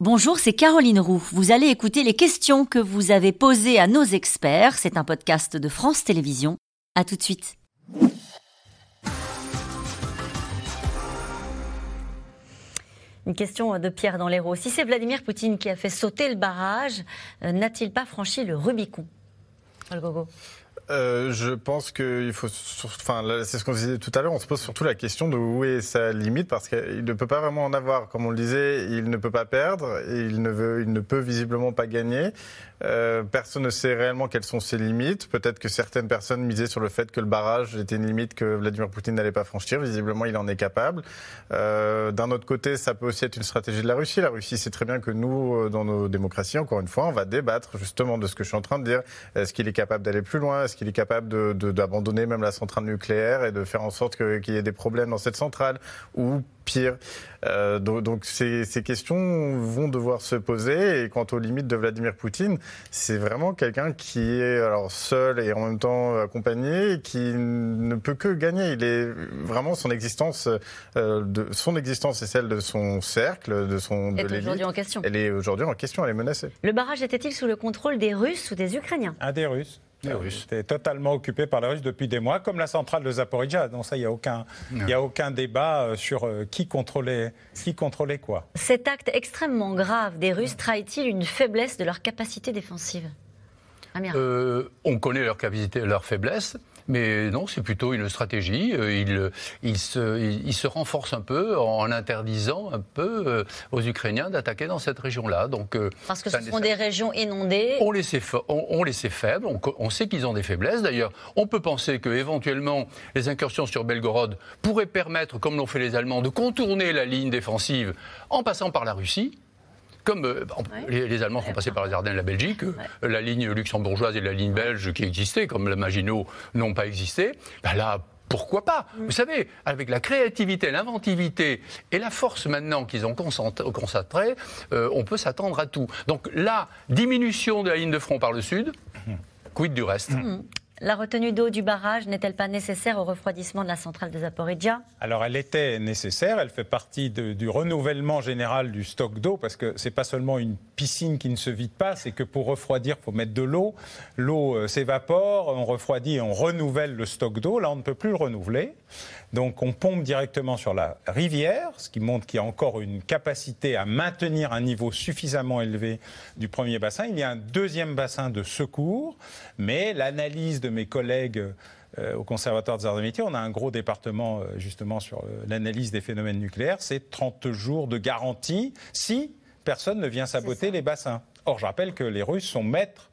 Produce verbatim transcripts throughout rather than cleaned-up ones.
Bonjour, c'est Caroline Roux. Vous allez écouter les questions que vous avez posées à nos experts. C'est un podcast de France Télévisions. À tout de suite. Une question de Pierre dans l'Hérault. Si c'est Vladimir Poutine qui a fait sauter le barrage, n'a-t-il pas franchi le Rubicon ? Paul Gogo. Euh, je pense que il faut, enfin, c'est ce qu'on disait tout à l'heure, on se pose surtout la question de où est sa limite, parce qu'il ne peut pas vraiment en avoir. Comme on le disait, il ne peut pas perdre, et il ne veut, il ne peut visiblement pas gagner. Euh, personne ne sait réellement quelles sont ses limites. Peut-être que certaines personnes misaient sur le fait que le barrage était une limite que Vladimir Poutine n'allait pas franchir. Visiblement, il en est capable. Euh, d'un autre côté, ça peut aussi être une stratégie de la Russie. La Russie sait très bien que nous, dans nos démocraties, encore une fois, on va débattre justement de ce que je suis en train de dire. Est-ce qu'il est capable d'aller plus loin ? Est-ce qu'il est capable de, de, d'abandonner même la centrale nucléaire et de faire en sorte que, qu'il y ait des problèmes dans cette centrale ou pire. Euh, donc donc ces, ces questions vont devoir se poser. Et quant aux limites de Vladimir Poutine, c'est vraiment quelqu'un qui est alors seul et en même temps accompagné, et qui ne peut que gagner. Il est vraiment son existence, euh, de, son existence et celle de son cercle, de son de l'élite. Aujourd'hui en question. Elle est aujourd'hui en question. Elle est menacée. Le barrage était-il sous le contrôle des Russes ou des Ukrainiens ? Ah, des Russes. C'était totalement occupé par les Russes depuis des mois, comme la centrale de Zaporijjia. Donc ça, il n'y a aucun, il n'y a aucun débat sur qui contrôlait, qui contrôlait quoi. Cet acte extrêmement grave des Russes trahit-il une faiblesse de leur capacité défensive ? Amir. Euh, on connaît leur capacité, leur faiblesse. Mais non, c'est plutôt une stratégie. Il, il, se, il, il se renforce un peu en interdisant un peu aux Ukrainiens d'attaquer dans cette région-là. Donc, parce que ce sont des régions inondées. On les sait, on, on les sait faibles, on, on sait qu'ils ont des faiblesses. D'ailleurs, on peut penser qu'éventuellement, les incursions sur Belgorod pourraient permettre, comme l'ont fait les Allemands, de contourner la ligne défensive en passant par la Russie. Comme euh, ouais. les, les Allemands sont passés par les Ardennes et la Belgique, ouais. la ligne luxembourgeoise et la ligne belge qui existaient, comme la Maginot, n'ont pas existé, ben là, pourquoi pas ? mmh. Vous savez, avec la créativité, l'inventivité et la force maintenant qu'ils ont concentrée, euh, on peut s'attendre à tout. Donc là, diminution de la ligne de front par le sud, mmh. quid du reste ? mmh. La retenue d'eau du barrage n'est-elle pas nécessaire au refroidissement de la centrale de Zaporijjia ? Alors elle était nécessaire, elle fait partie de, du renouvellement général du stock d'eau, parce que c'est pas seulement une piscine qui ne se vide pas, c'est que pour refroidir, il faut mettre de l'eau, l'eau euh, s'évapore, on refroidit et on renouvelle le stock d'eau, là on ne peut plus le renouveler, donc on pompe directement sur la rivière, ce qui montre qu'il y a encore une capacité à maintenir un niveau suffisamment élevé du premier bassin. Il y a un deuxième bassin de secours, mais l'analyse de mes collègues euh, au Conservatoire des Arts et Métiers, on a un gros département euh, justement sur euh, l'analyse des phénomènes nucléaires, c'est trente jours de garantie si personne ne vient saboter les bassins. Or, je rappelle que les Russes sont maîtres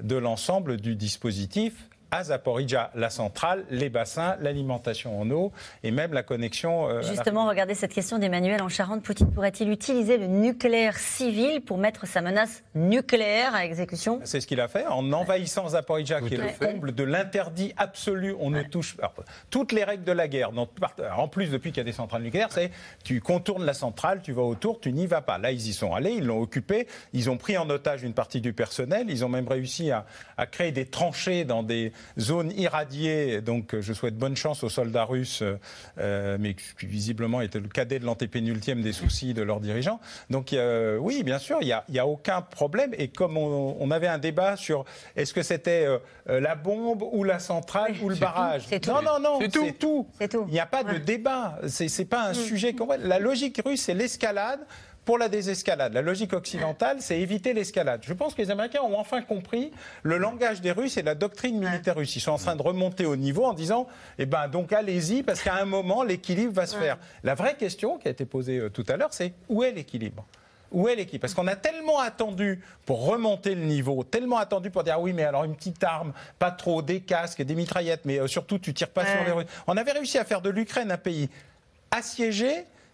de l'ensemble du dispositif à Zaporijjia, la centrale, les bassins, l'alimentation en eau et même la connexion... Euh, Justement, la... regardez cette question d'Emmanuel en Charente. Poutine pourrait-il utiliser le nucléaire civil pour mettre sa menace nucléaire à exécution ? C'est ce qu'il a fait en envahissant ouais. Zaporijjia, qui est le comble de l'interdit absolu. On ouais. ne touche... Alors, toutes les règles de la guerre, donc, en plus depuis qu'il y a des centrales nucléaires, c'est tu contournes la centrale, tu vas autour, tu n'y vas pas. Là, ils y sont allés, ils l'ont occupé, ils ont pris en otage une partie du personnel, ils ont même réussi à, à créer des tranchées dans des... zone irradiée, donc je souhaite bonne chance aux soldats russes, euh, mais qui visiblement était le cadet de l'antépénultième des soucis de leurs dirigeants. Donc euh, oui, bien sûr, il n'y a, a aucun problème. Et comme on, on avait un débat sur est-ce que c'était euh, la bombe ou la centrale oui, ou le barrage. Tout, non, non, non, c'est, c'est tout. tout. Il n'y a pas ouais. de débat. C'est, c'est pas un mmh. sujet. La logique russe, c'est l'escalade pour la désescalade. La logique occidentale, c'est éviter l'escalade. Je pense que les Américains ont enfin compris le langage des Russes et la doctrine militaire russe. Ils sont en train de remonter au niveau en disant « Eh bien, donc allez-y, parce qu'à un moment, l'équilibre va se faire. » La vraie question qui a été posée tout à l'heure, c'est « Où est l'équilibre ?» Où est l'équipe ? Parce qu'on a tellement attendu pour remonter le niveau, tellement attendu pour dire ah oui, mais alors une petite arme, pas trop, des casques, des mitraillettes, mais surtout, tu tires pas ouais. sur les Russes. On avait réussi à faire de l'Ukraine un pays assiégé,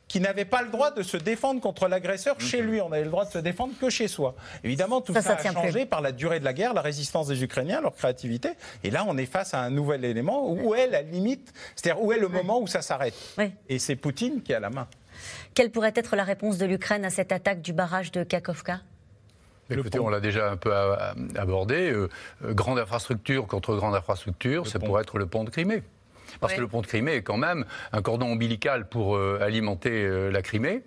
qui n'avait pas le droit de se défendre contre l'agresseur chez lui. On avait le droit de se défendre que chez soi. Évidemment, tout ça, ça, ça a changé plus. Par la durée de la guerre, la résistance des Ukrainiens, leur créativité. Et là, on est face à un nouvel élément. Où est la limite ? C'est-à-dire, où est le oui. moment où ça s'arrête ? oui. Et c'est Poutine qui a la main. Quelle pourrait être la réponse de l'Ukraine à cette attaque du barrage de Kakhovka ? Écoutez, on l'a déjà un peu abordé. Euh, grande infrastructure contre grande infrastructure, le ça pont. pourrait être le pont de Crimée. Parce oui. que le pont de Crimée est quand même un cordon ombilical pour euh, alimenter euh, la Crimée.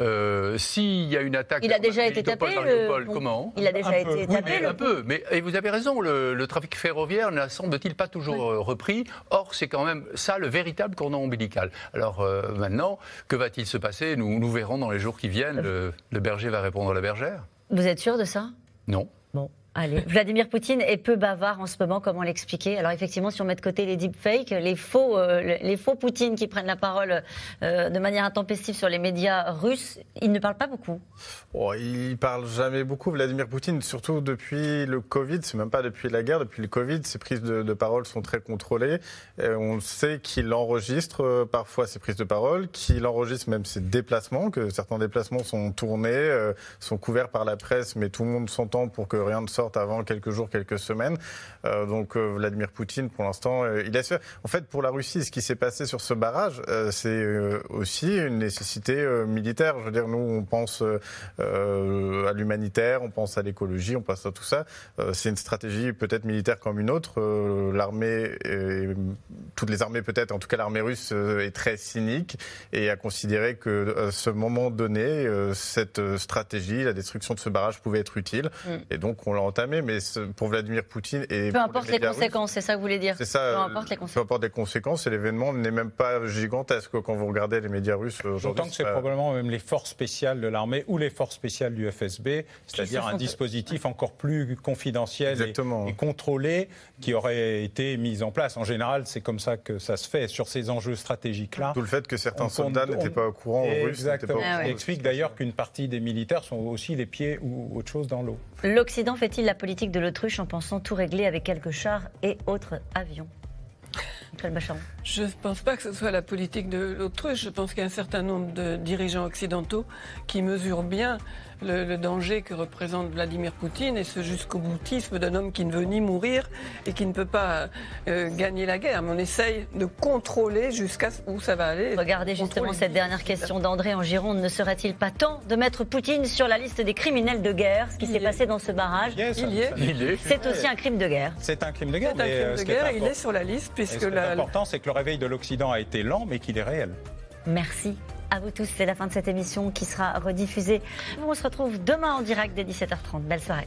Euh, S'il y a une attaque... Il a déjà été tapé, le... Comment ? Il a déjà été tapé, un peu. Mais, et vous avez raison, le, le trafic ferroviaire n'a, semble-t-il, pas toujours oui. repris. Or, c'est quand même ça le véritable cordon ombilical. Alors, euh, maintenant, que va-t-il se passer ? Nous, nous verrons dans les jours qui viennent. Le, le berger va répondre à la bergère. Vous êtes sûr de ça ? Non. Bon. Allez, Vladimir Poutine est peu bavard en ce moment, comment l'expliquer ? Alors effectivement, si on met de côté les deepfakes, les faux, euh, les faux Poutine qui prennent la parole euh, de manière intempestive sur les médias russes, il ne parle pas beaucoup. Oh, il ne parle jamais beaucoup, Vladimir Poutine, surtout depuis le Covid, c'est même pas depuis la guerre, depuis le Covid, ses prises de, de parole sont très contrôlées. Et on sait qu'il enregistre euh, parfois ses prises de parole, qu'il enregistre même ses déplacements, que certains déplacements sont tournés, euh, sont couverts par la presse, mais tout le monde s'entend pour que rien ne se avant quelques jours, quelques semaines. Euh, donc euh, Vladimir Poutine, pour l'instant, euh, il assure. En fait, pour la Russie, ce qui s'est passé sur ce barrage, euh, c'est euh, aussi une nécessité euh, militaire. Je veux dire, nous, on pense euh, à l'humanitaire, on pense à l'écologie, on pense à tout ça. Euh, c'est une stratégie peut-être militaire comme une autre. Euh, l'armée, et, toutes les armées peut-être, en tout cas l'armée russe euh, est très cynique et a considéré que à ce moment donné, euh, cette stratégie, la destruction de ce barrage pouvait être utile. Mm. Et donc, on l'a entamé, mais pour Vladimir Poutine et peu importe les, les conséquences, russes, c'est ça que vous voulez dire. C'est ça. Peu importe les conséquences. Peu importe les conséquences, et l'événement n'est même pas gigantesque quand vous regardez les médias russes aujourd'hui. D'autant que c'est ça... probablement même les forces spéciales de l'armée ou les forces spéciales du F S B, c'est-à-dire un dispositif encore plus confidentiel et, et contrôlé qui aurait été mis en place. En général, c'est comme ça que ça se fait sur ces enjeux stratégiques-là. Tout le fait que certains soldats n'étaient on... pas au courant aux Russes. Exactement. Pas au courant, ah ouais. Explique d'ailleurs qu'une partie des militaires sont aussi les pieds ou autre chose dans l'eau. L'Occident fait la politique de l'autruche en pensant tout régler avec quelques chars et autres avions. Je ne pense pas que ce soit la politique de l'autruche. Je pense qu'il y a un certain nombre de dirigeants occidentaux qui mesurent bien le, le danger que représente Vladimir Poutine et ce jusqu'au boutisme d'un homme qui ne veut ni mourir et qui ne peut pas euh, gagner la guerre. Mais on essaye de contrôler jusqu'à où ça va aller. Regardez justement cette dernière question d'André en Gironde. Ne serait-il pas temps de mettre Poutine sur la liste des criminels de guerre, ce qui s'est passé dans ce barrage ? Il y est. C'est aussi un crime de guerre. C'est un crime de guerre. C'est un crime de guerre. Il est sur la liste puisque la... L'important, c'est que le réveil de l'Occident a été lent, mais qu'il est réel. Merci à vous tous. C'est la fin de cette émission qui sera rediffusée. On se retrouve demain en direct dès dix-sept heures trente. Belle soirée.